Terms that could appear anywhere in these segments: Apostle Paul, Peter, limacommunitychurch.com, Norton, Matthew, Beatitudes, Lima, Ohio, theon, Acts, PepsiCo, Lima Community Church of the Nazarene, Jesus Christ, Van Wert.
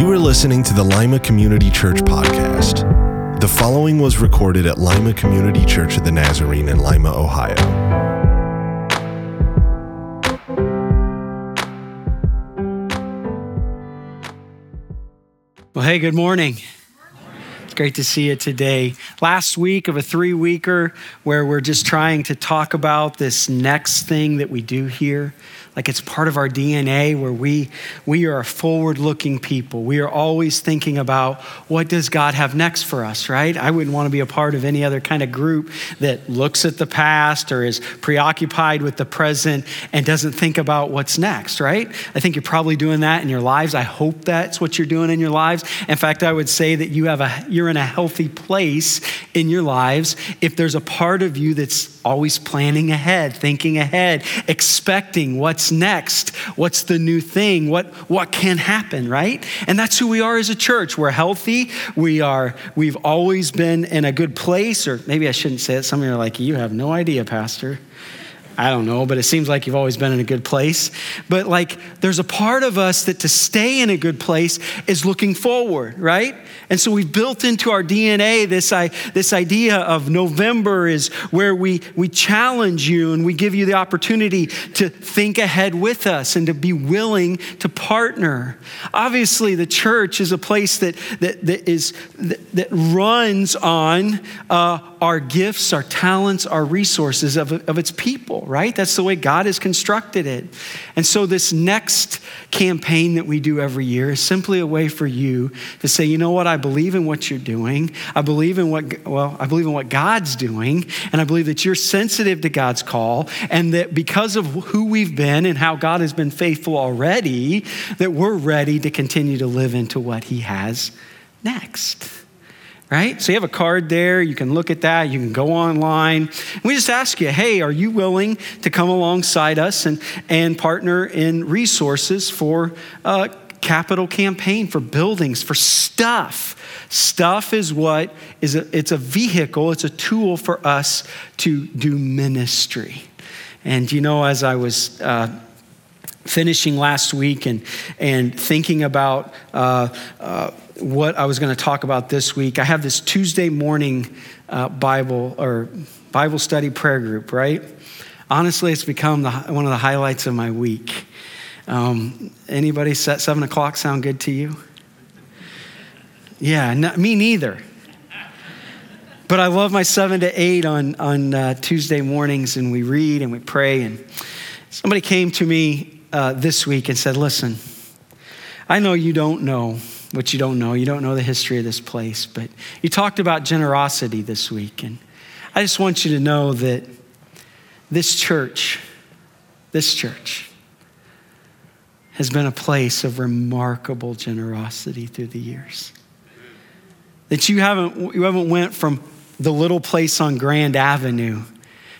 You are listening to the Lima Community Church podcast. The following was recorded at Lima Community Church of the Nazarene in Lima, Ohio. Well, hey, good morning. It's great to see you today. Last week of a three-weeker where we're just trying to talk about this next thing that we do here. Like it's part of our DNA where we are a forward-looking people. We are always thinking about what does God have next for us, right? I wouldn't want to be a part of any other kind of group that looks at the past or is preoccupied with the present and doesn't think about what's next, right? I think you're probably doing that in your lives. I hope that's what you're doing in your lives. In fact, I would say that you're in a healthy place in your lives if there's a part of you that's always planning ahead, thinking ahead, expecting what's next, what's the new thing, what can happen, right? And that's who we are as a church. We're healthy. We've always been in a good place, or maybe I shouldn't say it. Some of you are like, you have no idea, Pastor. I don't know, but it seems like you've always been in a good place. But like, there's a part of us that to stay in a good place is looking forward, right? And so we've built into our DNA this idea of November is where we challenge you and we give you the opportunity to think ahead with us and to be willing to partner. Obviously, the church is a place that runs on our gifts, our talents, our resources of its people, right? That's the way God has constructed it. And so this next campaign that we do every year is simply a way for you to say, you know what, I believe in what you're doing. I believe in what God's doing. And I believe that you're sensitive to God's call and that because of who we've been and how God has been faithful already, that we're ready to continue to live into what he has next. Right? So you have a card there. You can look at that. You can go online. We just ask you, hey, are you willing to come alongside us and partner in resources for capital campaign, for buildings, for stuff? Stuff is it's a vehicle. It's a tool for us to do ministry. And you know, as I was finishing last week and thinking about what I was going to talk about this week, I have this Tuesday morning Bible study prayer group, right? Honestly, it's become one of the highlights of my week. Anybody set 7 o'clock sound good to you? Yeah, me neither. But I love my 7 to 8 on Tuesday mornings, and we read and we pray. And somebody came to me this week and said, listen, I know you don't know what you don't know. You don't know the history of this place, but you talked about generosity this week. And I just want you to know that this church has been a place of remarkable generosity through the years. That you haven't went from the little place on Grand Avenue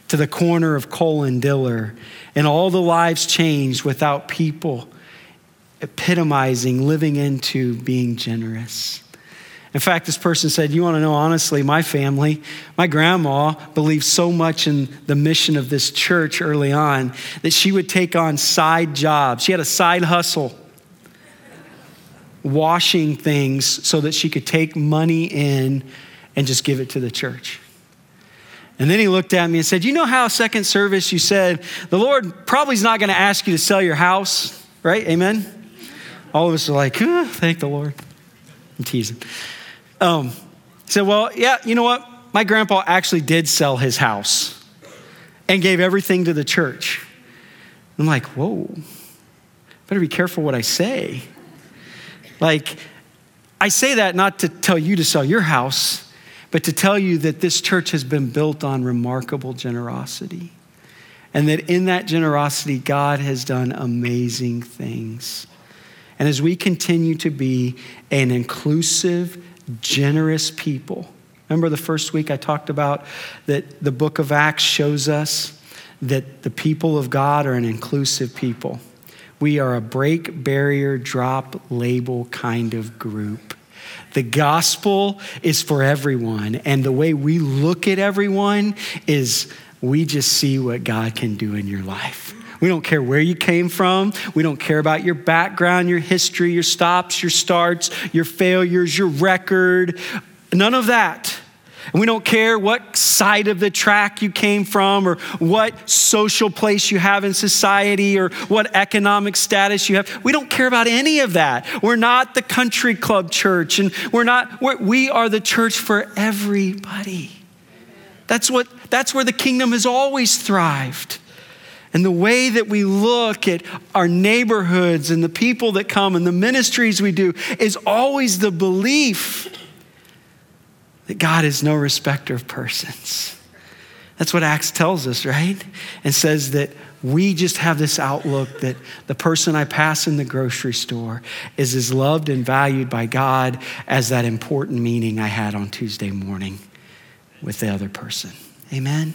to the corner of Cole and Diller, and all the lives changed without people epitomizing, living into being generous. In fact, this person said, you want to know, honestly, my family, my grandma believed so much in the mission of this church early on that she would take on side jobs. She had a side hustle, washing things so that she could take money in and just give it to the church. And then he looked at me and said, you know how second service you said, the Lord probably is not going to ask you to sell your house, right? Amen? All of us are like, thank the Lord. I'm teasing. He said, well, yeah, you know what? My grandpa actually did sell his house and gave everything to the church. I'm like, whoa, better be careful what I say. Like, I say that not to tell you to sell your house, but to tell you that this church has been built on remarkable generosity. And that in that generosity, God has done amazing things. And as we continue to be an inclusive, generous people, remember the first week I talked about that the book of Acts shows us that the people of God are an inclusive people. We are a break, barrier, drop, label kind of group. The gospel is for everyone. And the way we look at everyone is we just see what God can do in your life. We don't care where you came from. We don't care about your background, your history, your stops, your starts, your failures, your record, none of that. And we don't care what side of the track you came from or what social place you have in society or what economic status you have. We don't care about any of that. We're not the country club church, and we are the church for everybody. That's where the kingdom has always thrived. And the way that we look at our neighborhoods and the people that come and the ministries we do is always the belief that God is no respecter of persons. That's what Acts tells us, right? And says that we just have this outlook that the person I pass in the grocery store is as loved and valued by God as that important meeting I had on Tuesday morning with the other person. Amen?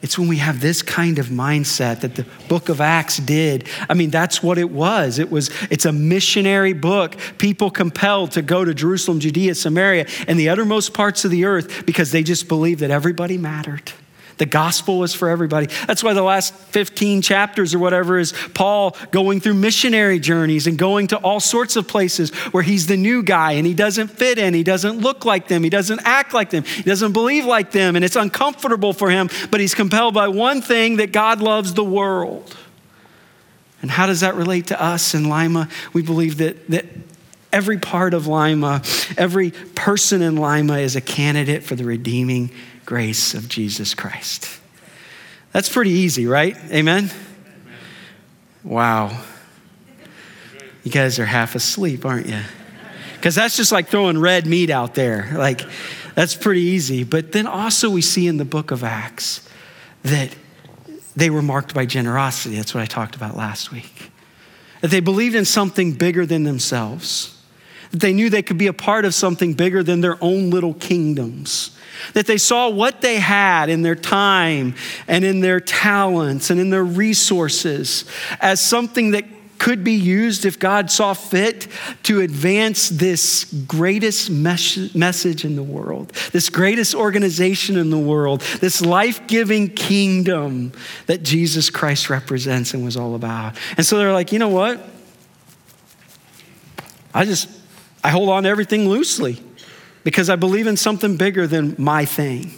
It's when we have this kind of mindset that the book of Acts did. I mean, that's what it was. It's a missionary book. People compelled to go to Jerusalem, Judea, Samaria, and the uttermost parts of the earth because they just believed that everybody mattered. The gospel was for everybody. That's why the last 15 chapters or whatever is Paul going through missionary journeys and going to all sorts of places where he's the new guy and he doesn't fit in. He doesn't look like them. He doesn't act like them. He doesn't believe like them. And it's uncomfortable for him, but he's compelled by one thing, that God loves the world. And how does that relate to us in Lima? We believe that every part of Lima, every person in Lima is a candidate for the redeeming grace of Jesus Christ. That's pretty easy, right? Amen? Wow. You guys are half asleep, aren't you? Because that's just like throwing red meat out there. Like, that's pretty easy. But then also we see in the book of Acts that they were marked by generosity. That's what I talked about last week. That they believed in something bigger than themselves. That they knew they could be a part of something bigger than their own little kingdoms. That they saw what they had in their time and in their talents and in their resources as something that could be used, if God saw fit, to advance this greatest message in the world, this greatest organization in the world, this life-giving kingdom that Jesus Christ represents and was all about. And so they're like, you know what? I hold on to everything loosely, because I believe in something bigger than my thing.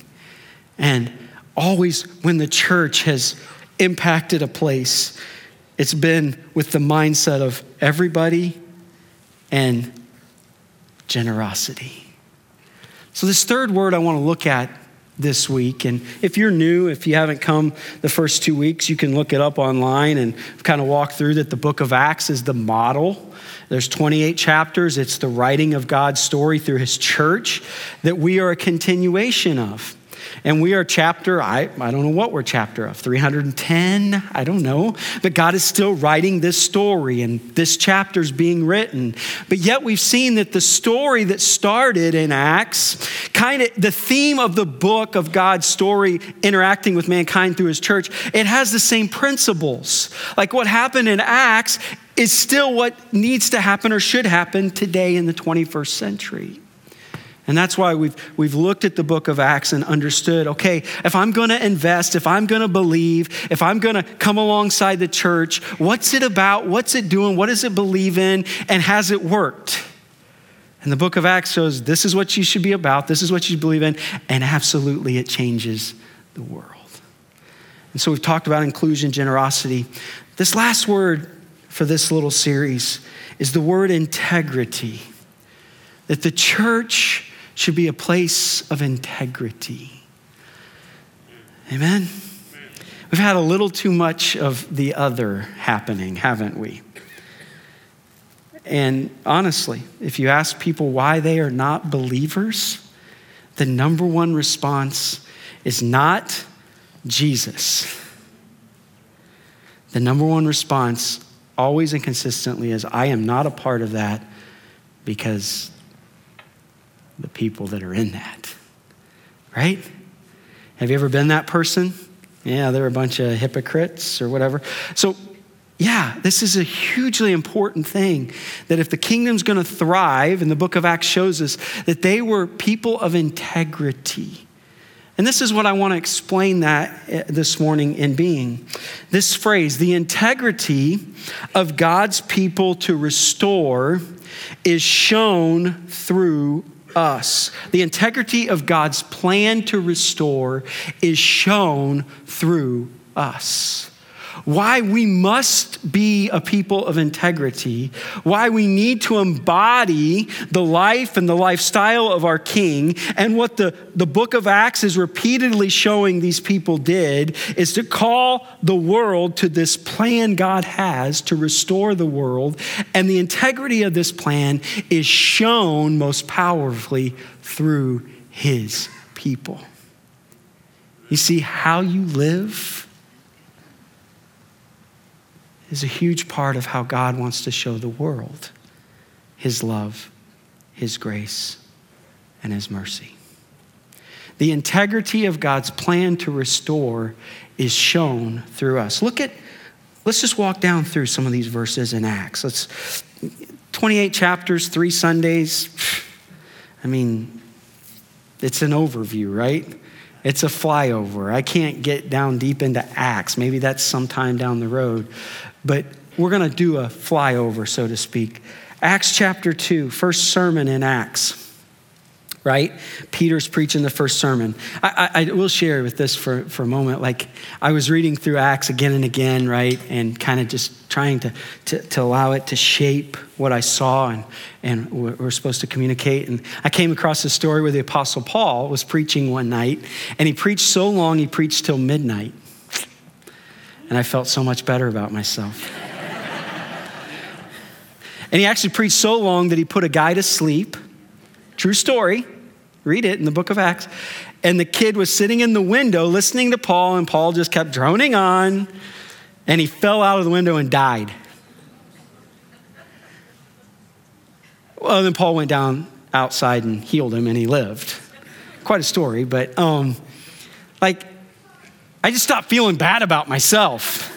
And always when the church has impacted a place, it's been with the mindset of everybody and generosity. So this third word I want to look at this week, and if you're new, if you haven't come the first 2 weeks, you can look it up online and kind of walk through that the book of Acts is the model. There's 28 chapters. It's the writing of God's story through his church that we are a continuation of. And we are chapter, I don't know what we're chapter of, 310, I don't know. But God is still writing this story, and this chapter's being written. But yet we've seen that the story that started in Acts, kind of the theme of the book of God's story interacting with mankind through his church, it has the same principles. Like what happened in Acts is still what needs to happen or should happen today in the 21st century. And that's why we've looked at the book of Acts and understood, okay, if I'm going to invest, if I'm going to believe, if I'm going to come alongside the church, what's it about? What's it doing? What does it believe in? And has it worked? And the book of Acts shows this is what you should be about. This is what you believe in. And absolutely, it changes the world. And so we've talked about inclusion, generosity. This last word for this little series is the word integrity. That the church should be a place of integrity. Amen? We've had a little too much of the other happening, haven't we? And honestly, if you ask people why they are not believers, the number one response is not Jesus. The number one response, always and consistently, is I am not a part of that because the people that are in that, right? Have you ever been that person? Yeah, they're a bunch of hypocrites or whatever. So yeah, this is a hugely important thing, that if the kingdom's going to thrive, and the book of Acts shows us that they were people of integrity, And this is what I want to explain that this morning in being. This phrase, the integrity of God's people to restore is shown through us. The integrity of God's plan to restore is shown through us. Why we must be a people of integrity, why we need to embody the life and the lifestyle of our King, and what the book of Acts is repeatedly showing these people did, is to call the world to this plan God has to restore the world. And the integrity of this plan is shown most powerfully through his people. You see, how you live is a huge part of how God wants to show the world his love, his grace, and his mercy. The integrity of God's plan to restore is shown through us. Let's just walk down through some of these verses in Acts. 28 chapters, 3 Sundays. I mean, it's an overview, right? It's a flyover. I can't get down deep into Acts. Maybe that's sometime down the road. But we're going to do a flyover, so to speak. Acts chapter 2, first sermon in Acts, right? Peter's preaching the first sermon. I will share with this for a moment. I was reading through Acts again and again, right? And kind of just trying to allow it to shape what I saw and we're supposed to communicate. And I came across a story where the Apostle Paul was preaching one night, and he preached so long, he preached till midnight. And I felt so much better about myself. And he actually preached so long that he put a guy to sleep. True story. Read it in the book of Acts. And the kid was sitting in the window listening to Paul, and Paul just kept droning on, and he fell out of the window and died. Well, then Paul went down outside and healed him, and he lived. Quite a story, but I just stopped feeling bad about myself.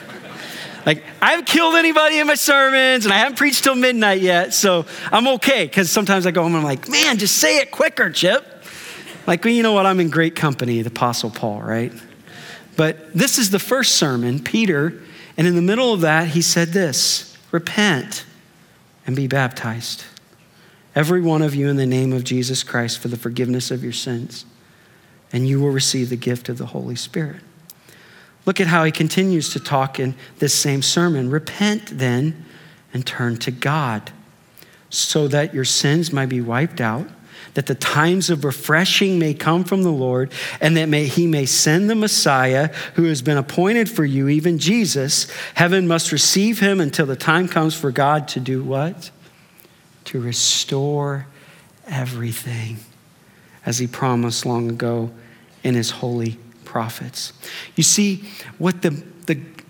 I haven't killed anybody in my sermons, and I haven't preached till midnight yet, so I'm okay. Because sometimes I go home and I'm like, man, just say it quicker, Chip. Well, you know what? I'm in great company, the Apostle Paul, right? But this is the first sermon, Peter, and in the middle of that, he said this: repent and be baptized, every one of you, in the name of Jesus Christ, for the forgiveness of your sins, and you will receive the gift of the Holy Spirit. Look at how he continues to talk in this same sermon. Repent then and turn to God so that your sins might be wiped out, that the times of refreshing may come from the Lord, and that he may send the Messiah who has been appointed for you, even Jesus. Heaven must receive him until the time comes for God to do what? To restore everything as he promised long ago in his holy prophets. You see, what the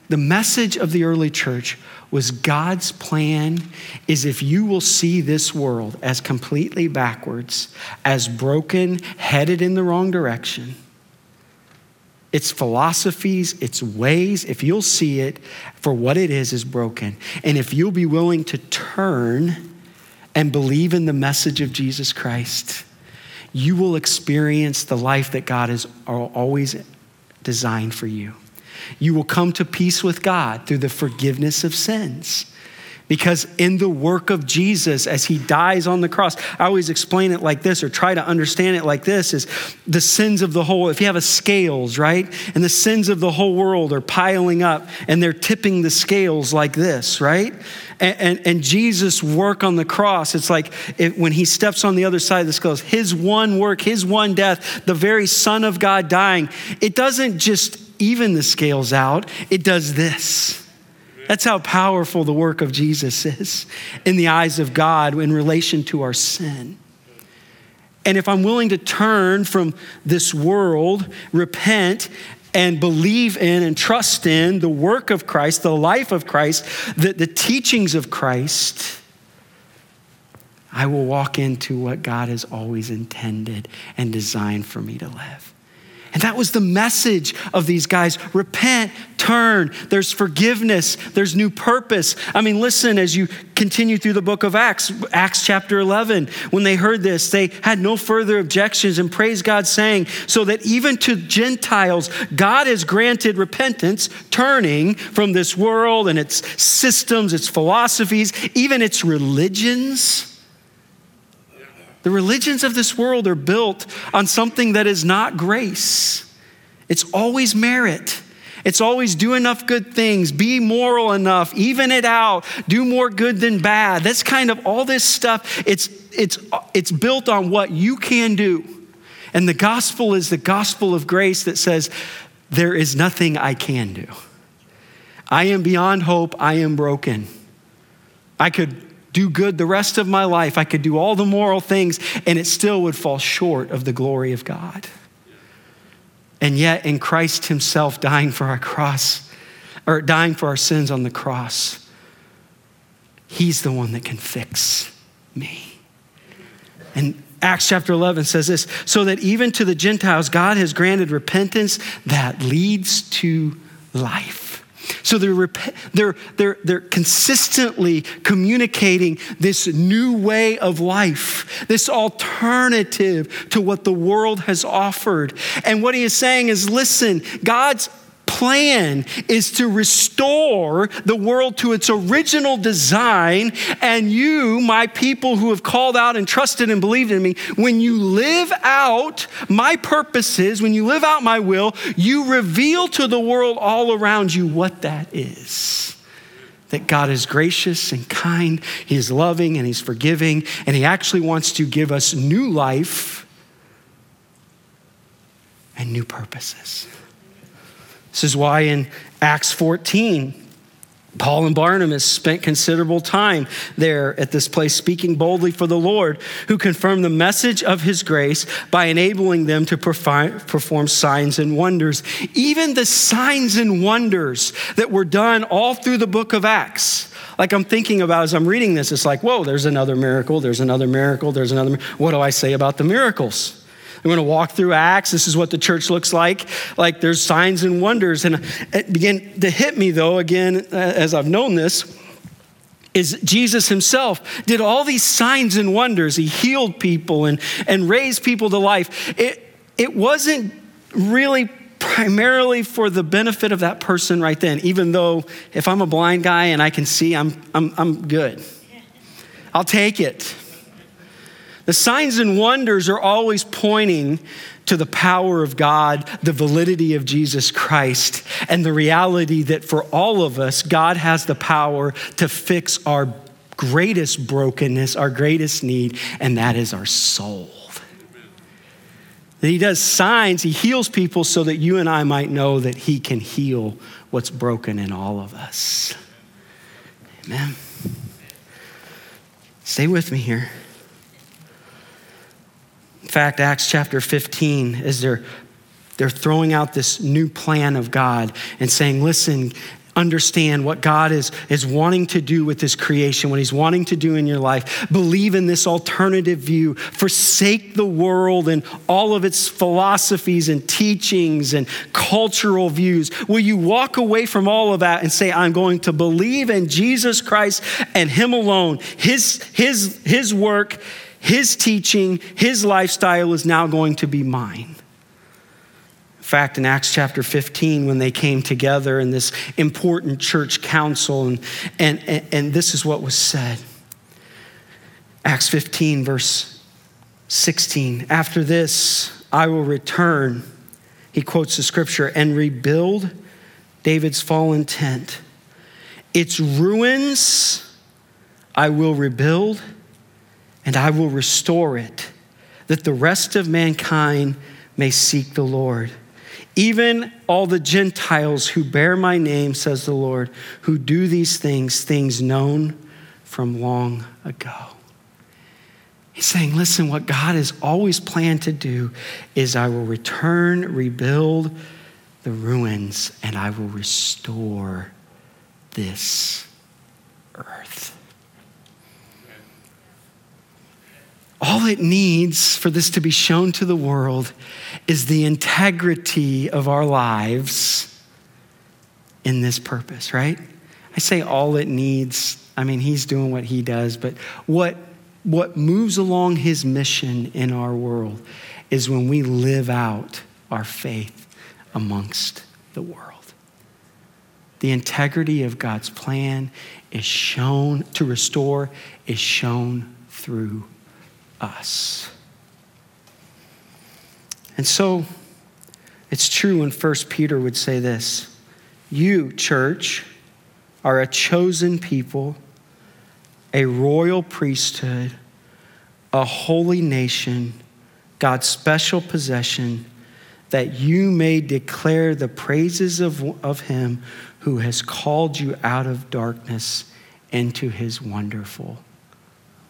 message of the early church was, God's plan is, if you will see this world as completely backwards, as broken, headed in the wrong direction, its philosophies, its ways, if you'll see it for what it is broken, and if you'll be willing to turn and believe in the message of Jesus Christ, you will experience the life that God has always designed for you. You will come to peace with God through the forgiveness of sins. Because in the work of Jesus, as he dies on the cross, I always explain it like this, or try to understand it like this, is the sins of the whole, if you have a scales, right? And the sins of the whole world are piling up, and they're tipping the scales like this, right? And Jesus' work on the cross, it's like when he steps on the other side of the scales, his one work, his one death, the very Son of God dying, it doesn't just even the scales out, it does this. That's how powerful the work of Jesus is in the eyes of God in relation to our sin. And if I'm willing to turn from this world, repent, and believe in and trust in the work of Christ, the life of Christ, the teachings of Christ, I will walk into what God has always intended and designed for me to live. And that was the message of these guys. Repent, turn, there's forgiveness, there's new purpose. I mean, listen, as you continue through the book of Acts, Acts chapter 11, when they heard this, they had no further objections and praised God, saying, so that even to Gentiles, God has granted repentance, turning from this world and its systems, its philosophies, even its religions. The religions of this world are built on something that is not grace. It's always merit. It's always do enough good things, be moral enough, even it out, do more good than bad. That's kind of all this stuff. It's built on what you can do. And the gospel is the gospel of grace that says, there is nothing I can do. I am beyond hope. I am broken. I could do good the rest of my life. I could do all the moral things, and it still would fall short of the glory of God. And yet in Christ himself dying for our sins on the cross, he's the one that can fix me. And Acts chapter 11 says this, so that even to the Gentiles, God has granted repentance that leads to life. So they're consistently communicating this new way of life, this alternative to what the world has offered. And what he is saying is, listen, God's plan is to restore the world to its original design. And you, my people who have called out and trusted and believed in me, when you live out my purposes, when you live out my will, you reveal to the world all around you what that is. That God is gracious and kind, he is loving and he's forgiving, and he actually wants to give us new life and new purposes. This is why in Acts 14, Paul and Barnabas spent considerable time there at this place, speaking boldly for the Lord, who confirmed the message of his grace by enabling them to perform signs and wonders. Even the signs and wonders that were done all through the book of Acts. Like I'm thinking about as I'm reading this, it's like, whoa, there's another miracle, there's another miracle, there's another miracle. What do I say about the miracles? We're going to walk through Acts. This is what the church looks like. Like there's signs and wonders. And it began to hit me though, again, as I've known this, is Jesus himself did all these signs and wonders. He healed people and raised people to life. It wasn't really primarily for the benefit of that person right then, even though if I'm a blind guy and I can see, I'm good. I'll take it. The signs and wonders are always pointing to the power of God, the validity of Jesus Christ, and the reality that for all of us, God has the power to fix our greatest brokenness, our greatest need, and that is our soul. That he does signs, he heals people so that you and I might know that he can heal what's broken in all of us. Amen. Stay with me here. In fact, Acts chapter 15, as they're throwing out this new plan of God and saying, listen, understand what God is wanting to do with his creation, what he's wanting to do in your life. Believe in this alternative view. Forsake the world and all of its philosophies and teachings and cultural views. Will you walk away from all of that and say, I'm going to believe in Jesus Christ and him alone, his work, his teaching, his lifestyle is now going to be mine. In fact, in Acts chapter 15, when they came together in this important church council, and this is what was said. Acts 15, verse 16. After this, I will return, he quotes the scripture, and rebuild David's fallen tent. Its ruins I will rebuild, and I will restore it, that the rest of mankind may seek the Lord. Even all the Gentiles who bear my name, says the Lord, who do these things known from long ago. He's saying, listen, what God has always planned to do is I will return, rebuild the ruins, and I will restore this earth. all it needs for this to be shown to the world is the integrity of our lives in this purpose, right? I say all it needs. I mean, he's doing what he does, but what moves along his mission in our world is when we live out our faith amongst the world. The integrity of God's plan is shown to restore, is shown through us. And so it's true when 1 Peter would say this, you, church, are a chosen people, a royal priesthood, a holy nation, God's special possession, that you may declare the praises of him who has called you out of darkness into his wonderful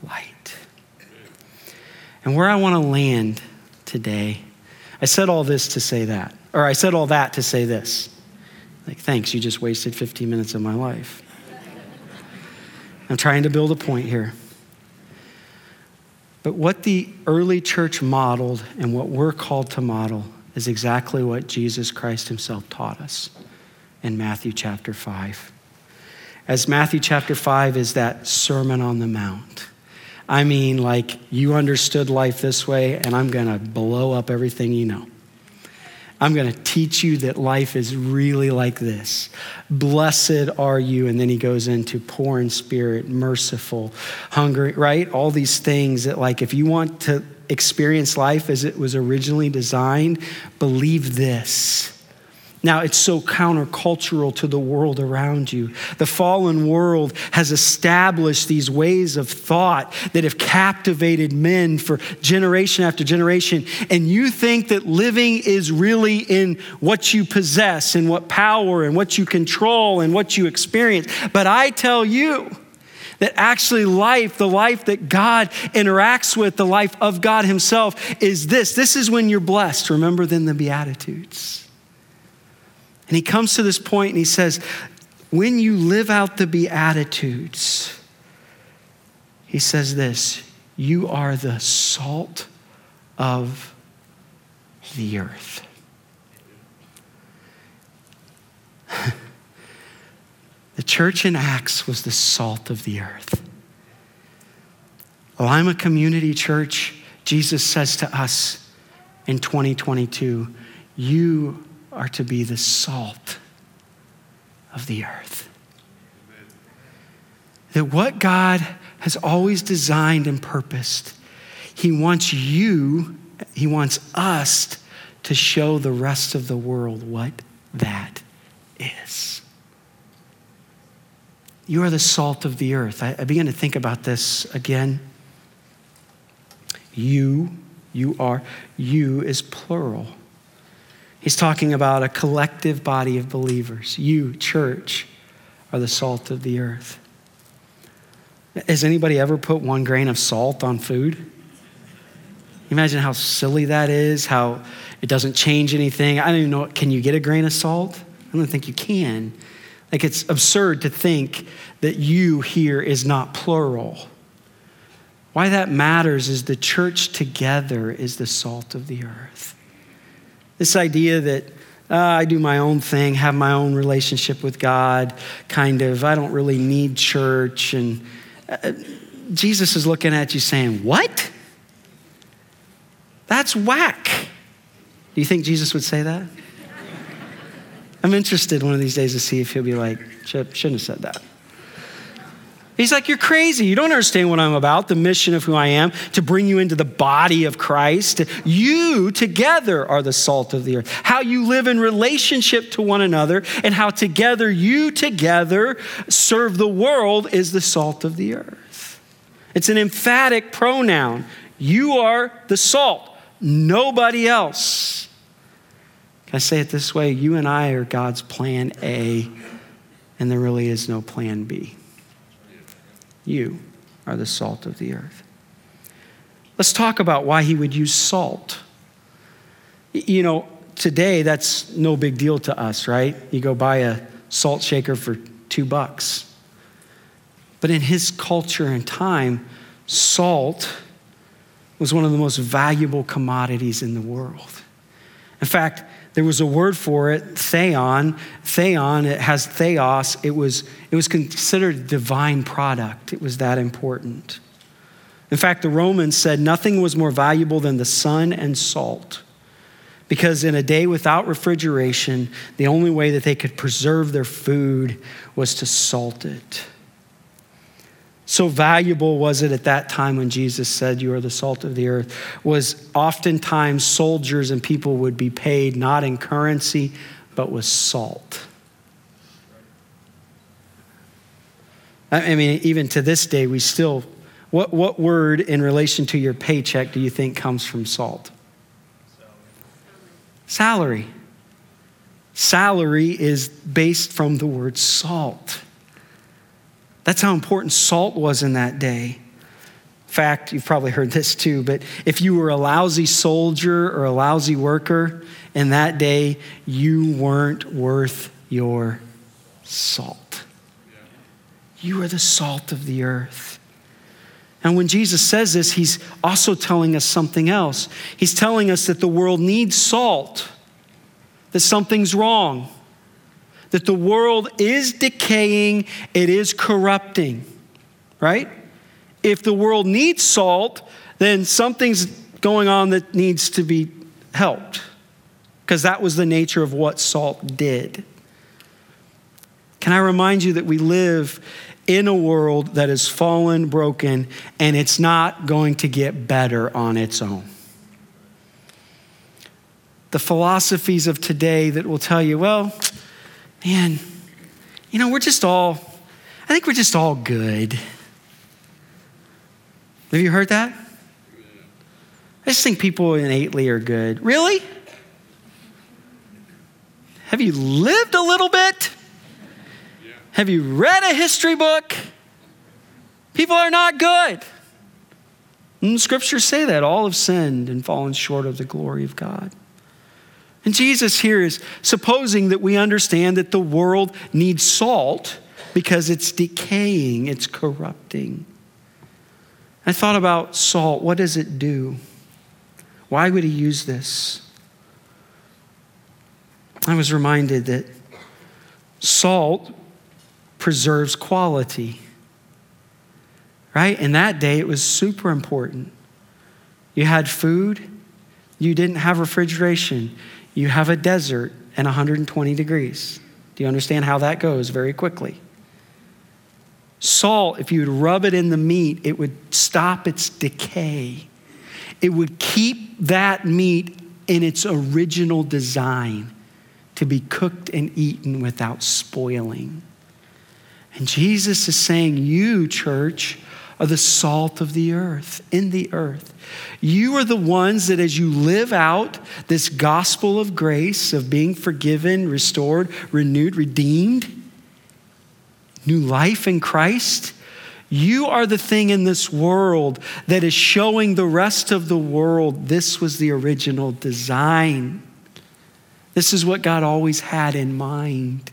light. And where I want to land today, I said all that to say this. Like, thanks, you just wasted 15 minutes of my life. I'm trying to build a point here. But what the early church modeled and what we're called to model is exactly what Jesus Christ himself taught us in Matthew chapter 5. As Matthew chapter 5 is that Sermon on the Mount. I mean, like, you understood life this way, and I'm gonna blow up everything you know. I'm gonna teach you that life is really like this. Blessed are you. And then he goes into poor in spirit, merciful, hungry, right? All these things that, like, if you want to experience life as it was originally designed, believe this. Now, it's so countercultural to the world around you. The fallen world has established these ways of thought that have captivated men for generation after generation. And you think that living is really in what you possess and what power and what you control and what you experience. But I tell you that actually life, the life that God interacts with, the life of God himself is this. This is when you're blessed. Remember then the Beatitudes. And he comes to this point and he says, when you live out the Beatitudes, he says this, you are the salt of the earth. The church in Acts was the salt of the earth. Lima Community Church, Jesus says to us in 2022, you are to be the salt of the earth. Amen. That what God has always designed and purposed, he wants us to show the rest of the world what that is. You are the salt of the earth. I began to think about this again. You is plural. He's talking about a collective body of believers. You, church, are the salt of the earth. Has anybody ever put 1 grain of salt on food? Imagine how silly that is, how it doesn't change anything. I don't even know, can you get a grain of salt? I don't think you can. Like, it's absurd to think that you here is not plural. Why that matters is the church together is the salt of the earth. This idea that I do my own thing, have my own relationship with God, kind of, I don't really need church. And Jesus is looking at you saying, what? That's whack. Do you think Jesus would say that? I'm interested one of these days to see if he'll be like, shouldn't have said that. He's like, you're crazy. You don't understand what I'm about, the mission of who I am, to bring you into the body of Christ. You together are the salt of the earth. How you live in relationship to one another and how together you together serve the world is the salt of the earth. It's an emphatic pronoun. You are the salt, nobody else. Can I say it this way? You and I are God's plan A, and there really is no plan B. You are the salt of the earth. Let's talk about why he would use salt. You know, today that's no big deal to us, right? You go buy a salt shaker for $2. But in his culture and time, salt was one of the most valuable commodities in the world. In fact, there was a word for it, theon. Theon, it has theos. It was considered a divine product. It was that important. In fact, the Romans said nothing was more valuable than the sun and salt, because in a day without refrigeration, the only way that they could preserve their food was to salt it. So valuable was it at that time when Jesus said, "You are the salt of the earth," was oftentimes soldiers and people would be paid not in currency, but with salt. I mean, even to this day, we still... What word in relation to your paycheck do you think comes from salt? Salary. Salary is based from the word salt. That's how important salt was in that day. In fact, you've probably heard this too, but if you were a lousy soldier or a lousy worker in that day, you weren't worth your salt. You are the salt of the earth. And when Jesus says this, he's also telling us something else. He's telling us that the world needs salt, that something's wrong, that the world is decaying, it is corrupting, right? If the world needs salt, then something's going on that needs to be helped, because that was the nature of what salt did. Can I remind you that we live in a world that is fallen, broken, and it's not going to get better on its own. The philosophies of today that will tell you, well, man, you know, I think we're just all good. Have you heard that? I just think people innately are good. Really? Have you lived a little bit? Have you read a history book? People are not good. And the scriptures say that all have sinned and fallen short of the glory of God. And Jesus here is supposing that we understand that the world needs salt because it's decaying, it's corrupting. I thought about salt. What does it do? Why would he use this? I was reminded that salt preserves quality, right? In that day, it was super important. You had food, you didn't have refrigeration, you have a desert and 120 degrees. Do you understand how that goes very quickly? Salt, if you would rub it in the meat, it would stop its decay. It would keep that meat in its original design to be cooked and eaten without spoiling. And Jesus is saying, you, church, are the salt of the earth, in the earth. You are the ones that as you live out this gospel of grace, of being forgiven, restored, renewed, redeemed, new life in Christ, you are the thing in this world that is showing the rest of the world this was the original design. This is what God always had in mind.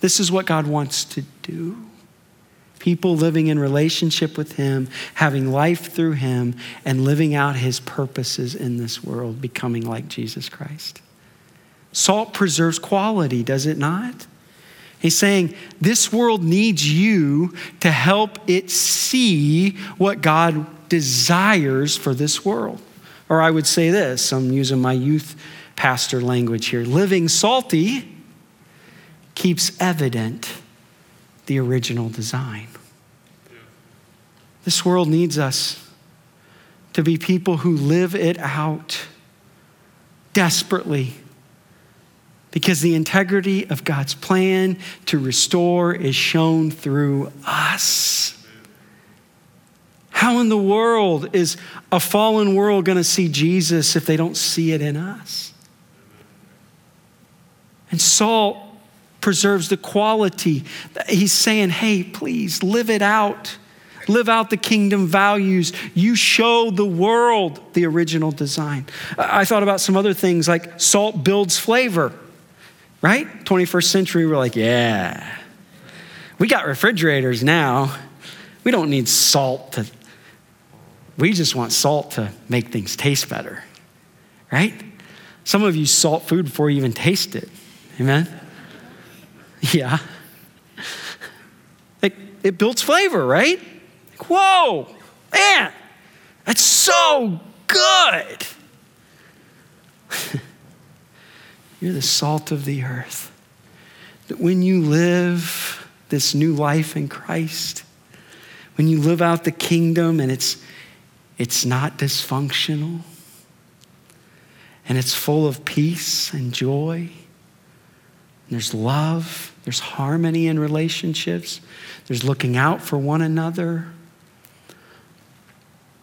This is what God wants to do. People living in relationship with him, having life through him, and living out his purposes in this world, becoming like Jesus Christ. Salt preserves quality, does it not? He's saying, this world needs you to help it see what God desires for this world. Or I would say this, I'm using my youth pastor language here, living salty keeps evident the original design. This world needs us to be people who live it out desperately, because the integrity of God's plan to restore is shown through us. How in the world is a fallen world going to see Jesus if they don't see it in us? And salt preserves the quality. He's saying, hey, please live it out. Live out the kingdom values. You show the world the original design. I thought about some other things like salt builds flavor, right? 21st century, we're like, yeah, we got refrigerators now. We don't need salt to We just want salt to make things taste better, right? Some of you salt food before you even taste it. Amen? Yeah. It builds flavor, right? Like, whoa, man, that's so good. You're the salt of the earth. That when you live this new life in Christ, when you live out the kingdom and it's not dysfunctional, and it's full of peace and joy. And there's love. There's harmony in relationships. There's looking out for one another.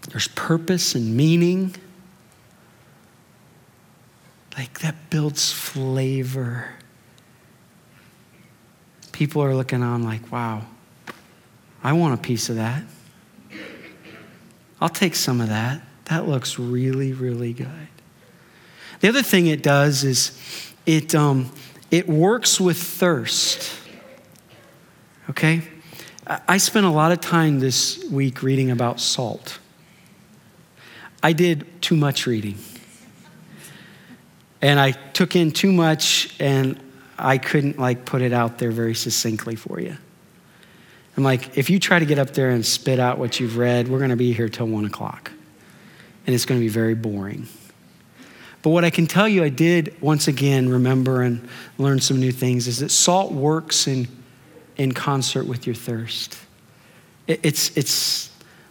There's purpose and meaning. Like that builds flavor. People are looking on like, wow, I want a piece of that. I'll take some of that. That looks really, really good. The other thing it does is it works with thirst, okay? I spent a lot of time this week reading about salt. I did too much reading. And I took in too much and I couldn't put it out there very succinctly for you. I'm like, if you try to get up there and spit out what you've read, we're gonna be here till 1 o'clock. And it's gonna be very boring. But what I can tell you I did, once again, remember and learn some new things is that salt works in concert with your thirst. It's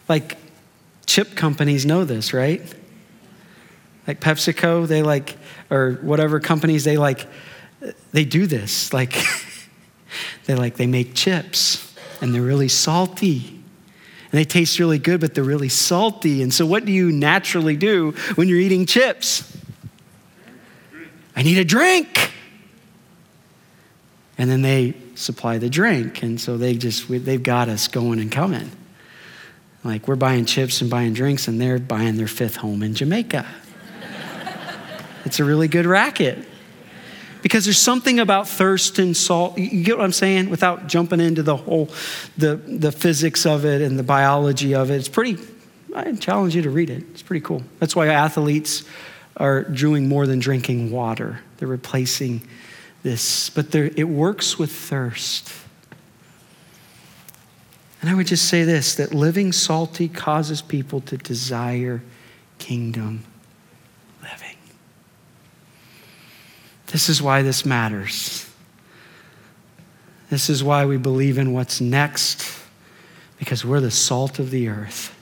like chip companies know this, right? Like PepsiCo, they or whatever companies, they do this. They make chips and they're really salty. And they taste really good, but they're really salty. And so what do you naturally do when you're eating chips? I need a drink. And then they supply the drink. And so they've got us going and coming. Like we're buying chips and buying drinks and they're buying their fifth home in Jamaica. It's a really good racket because there's something about thirst and salt. You get what I'm saying? Without jumping into the whole, the physics of it and the biology of it. It's pretty, I challenge you to read it. It's pretty cool. That's why athletes are doing more than drinking water. They're replacing this, but it works with thirst. And I would just say this, that living salty causes people to desire kingdom living. This is why this matters. This is why we believe in what's next, because we're the salt of the earth.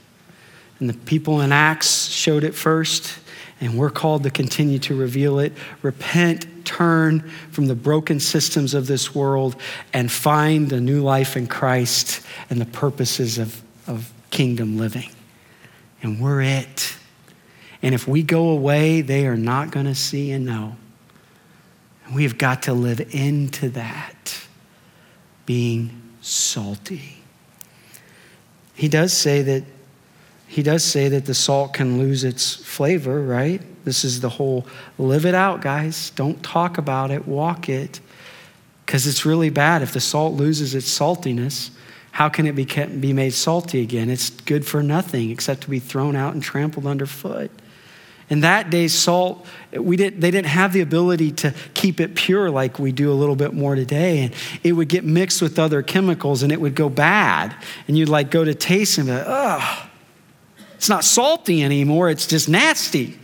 And the people in Acts showed it first. And we're called to continue to reveal it. Repent, turn from the broken systems of this world and find the new life in Christ and the purposes of kingdom living. And we're it. And if we go away, they are not gonna see and know. And we've got to live into that, being salty. He does say that the salt can lose its flavor, right? This is the whole, live it out, guys. Don't talk about it, walk it. Because it's really bad. If the salt loses its saltiness, how can it be made salty again? It's good for nothing except to be thrown out and trampled underfoot. In that day, salt, they didn't have the ability to keep it pure like we do a little bit more today. And it would get mixed with other chemicals and it would go bad. And you'd go to taste and be like, ugh. It's not salty anymore, it's just nasty.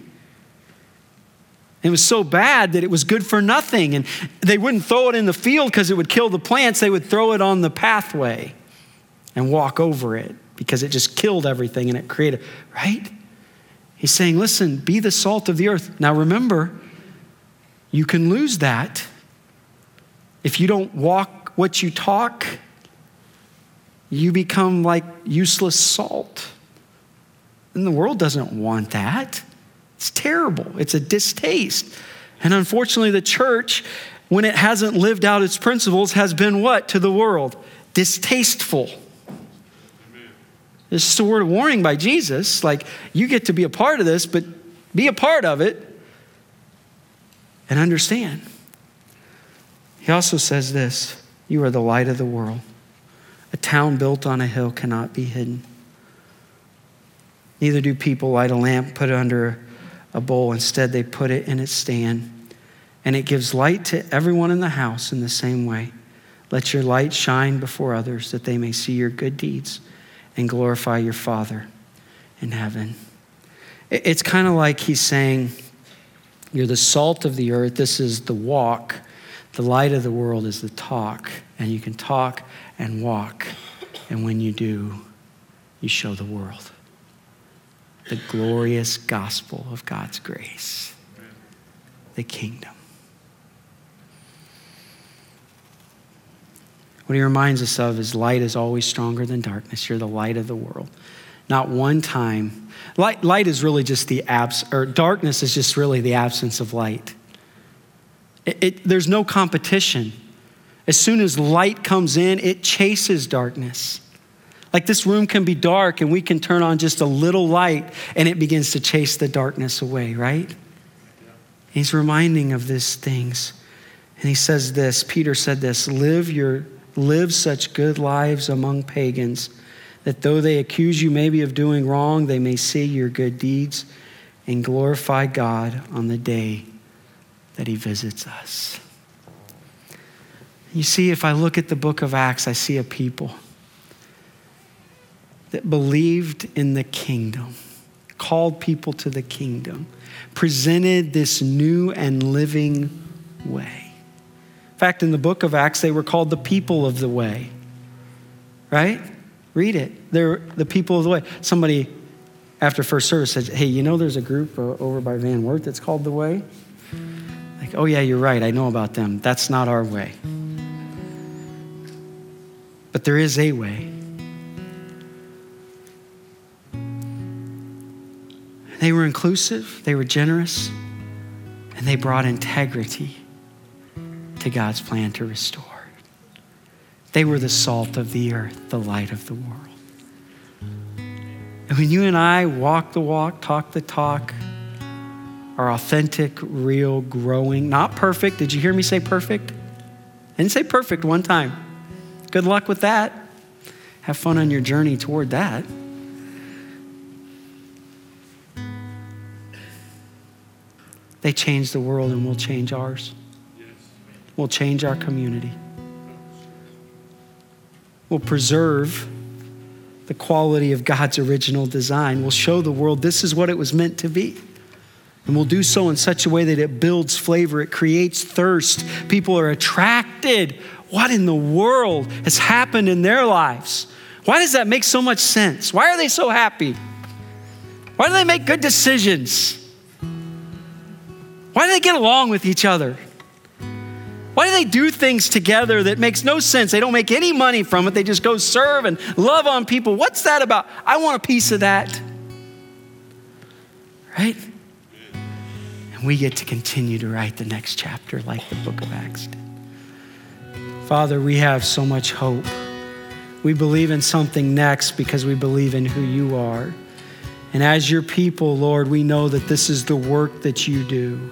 It was so bad that it was good for nothing. And they wouldn't throw it in the field because it would kill the plants. They would throw it on the pathway and walk over it because it just killed everything and it created, right? He's saying, listen, be the salt of the earth. Now remember, you can lose that. If you don't walk what you talk, you become like useless salt. And the world doesn't want that. It's terrible. It's a distaste. And unfortunately, the church, when it hasn't lived out its principles, has been what to the world? Distasteful. Amen. This is a word of warning by Jesus. You get to be a part of this, but be a part of it and understand. He also says this, you are the light of the world. A town built on a hill cannot be hidden. Neither do people light a lamp, put it under a bowl. Instead, they put it in its stand, and it gives light to everyone in the house. In the same way, let your light shine before others, that they may see your good deeds and glorify your Father in heaven. It's kind of like he's saying, you're the salt of the earth. This is the walk. The light of the world is the talk. And you can talk and walk. And when you do, you show the world the glorious gospel of God's grace, the kingdom. What he reminds us of is light is always stronger than darkness. You're the light of the world. Not one time. Light is really just the absence, or darkness is just really the absence of light. There's no competition. As soon as light comes in, it chases darkness. Like this room can be dark and we can turn on just a little light and it begins to chase the darkness away, right? He's reminding of these things. And he says this, Peter said this, live such good lives among pagans that though they accuse you maybe of doing wrong, they may see your good deeds and glorify God on the day that he visits us. You see, if I look at the book of Acts, I see a people that believed in the kingdom, called people to the kingdom, presented this new and living way. In fact, in the book of Acts, they were called the people of the way, right? Read it. They're the people of the way. Somebody after first service said, hey, you know, there's a group over by Van Wert that's called The Way. Like, oh yeah, you're right. I know about them. That's not our way. But there is a way. They were inclusive, they were generous, and they brought integrity to God's plan to restore. They were the salt of the earth, the light of the world. And when you and I walk the walk, talk the talk, are authentic, real, growing, not perfect. Did you hear me say perfect? I didn't say perfect one time. Good luck with that. Have fun on your journey toward that. They change the world and we'll change ours. We'll change our community. We'll preserve the quality of God's original design. We'll show the world this is what it was meant to be. And we'll do so in such a way that it builds flavor. It creates thirst. People are attracted. What in the world has happened in their lives? Why does that make so much sense? Why are they so happy? Why do they make good decisions? Why do they get along with each other? Why do they do things together that makes no sense? They don't make any money from it. They just go serve and love on people. What's that about? I want a piece of that. Right? And we get to continue to write the next chapter like the book of Acts did. Father, we have so much hope. We believe in something next because we believe in who you are. And as your people, Lord, we know that this is the work that you do.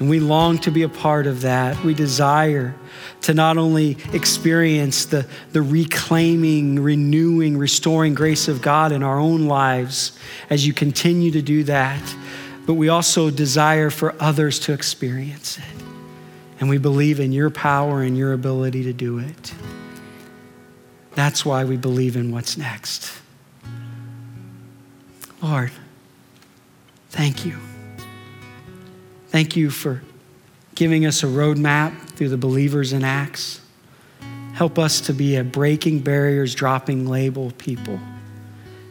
And we long to be a part of that. We desire to not only experience the reclaiming, renewing, restoring grace of God in our own lives as you continue to do that, but we also desire for others to experience it. And we believe in your power and your ability to do it. That's why we believe in what's next. Lord, thank you. Thank you for giving us a roadmap through the believers in Acts. Help us to be a breaking barriers, dropping label people.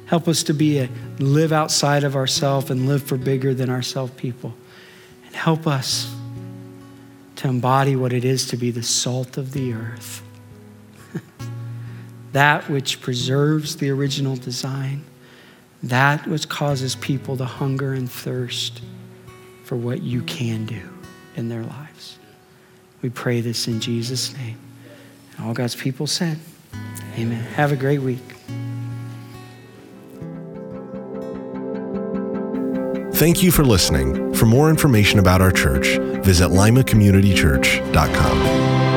Help us to be a live outside of ourselves and live for bigger than ourselves people. And help us to embody what it is to be the salt of the earth. That which preserves the original design. That which causes people to hunger and thirst for what you can do in their lives. We pray this in Jesus' name. And all God's people said, amen. Have a great week. Thank you for listening. For more information about our church, visit limacommunitychurch.com.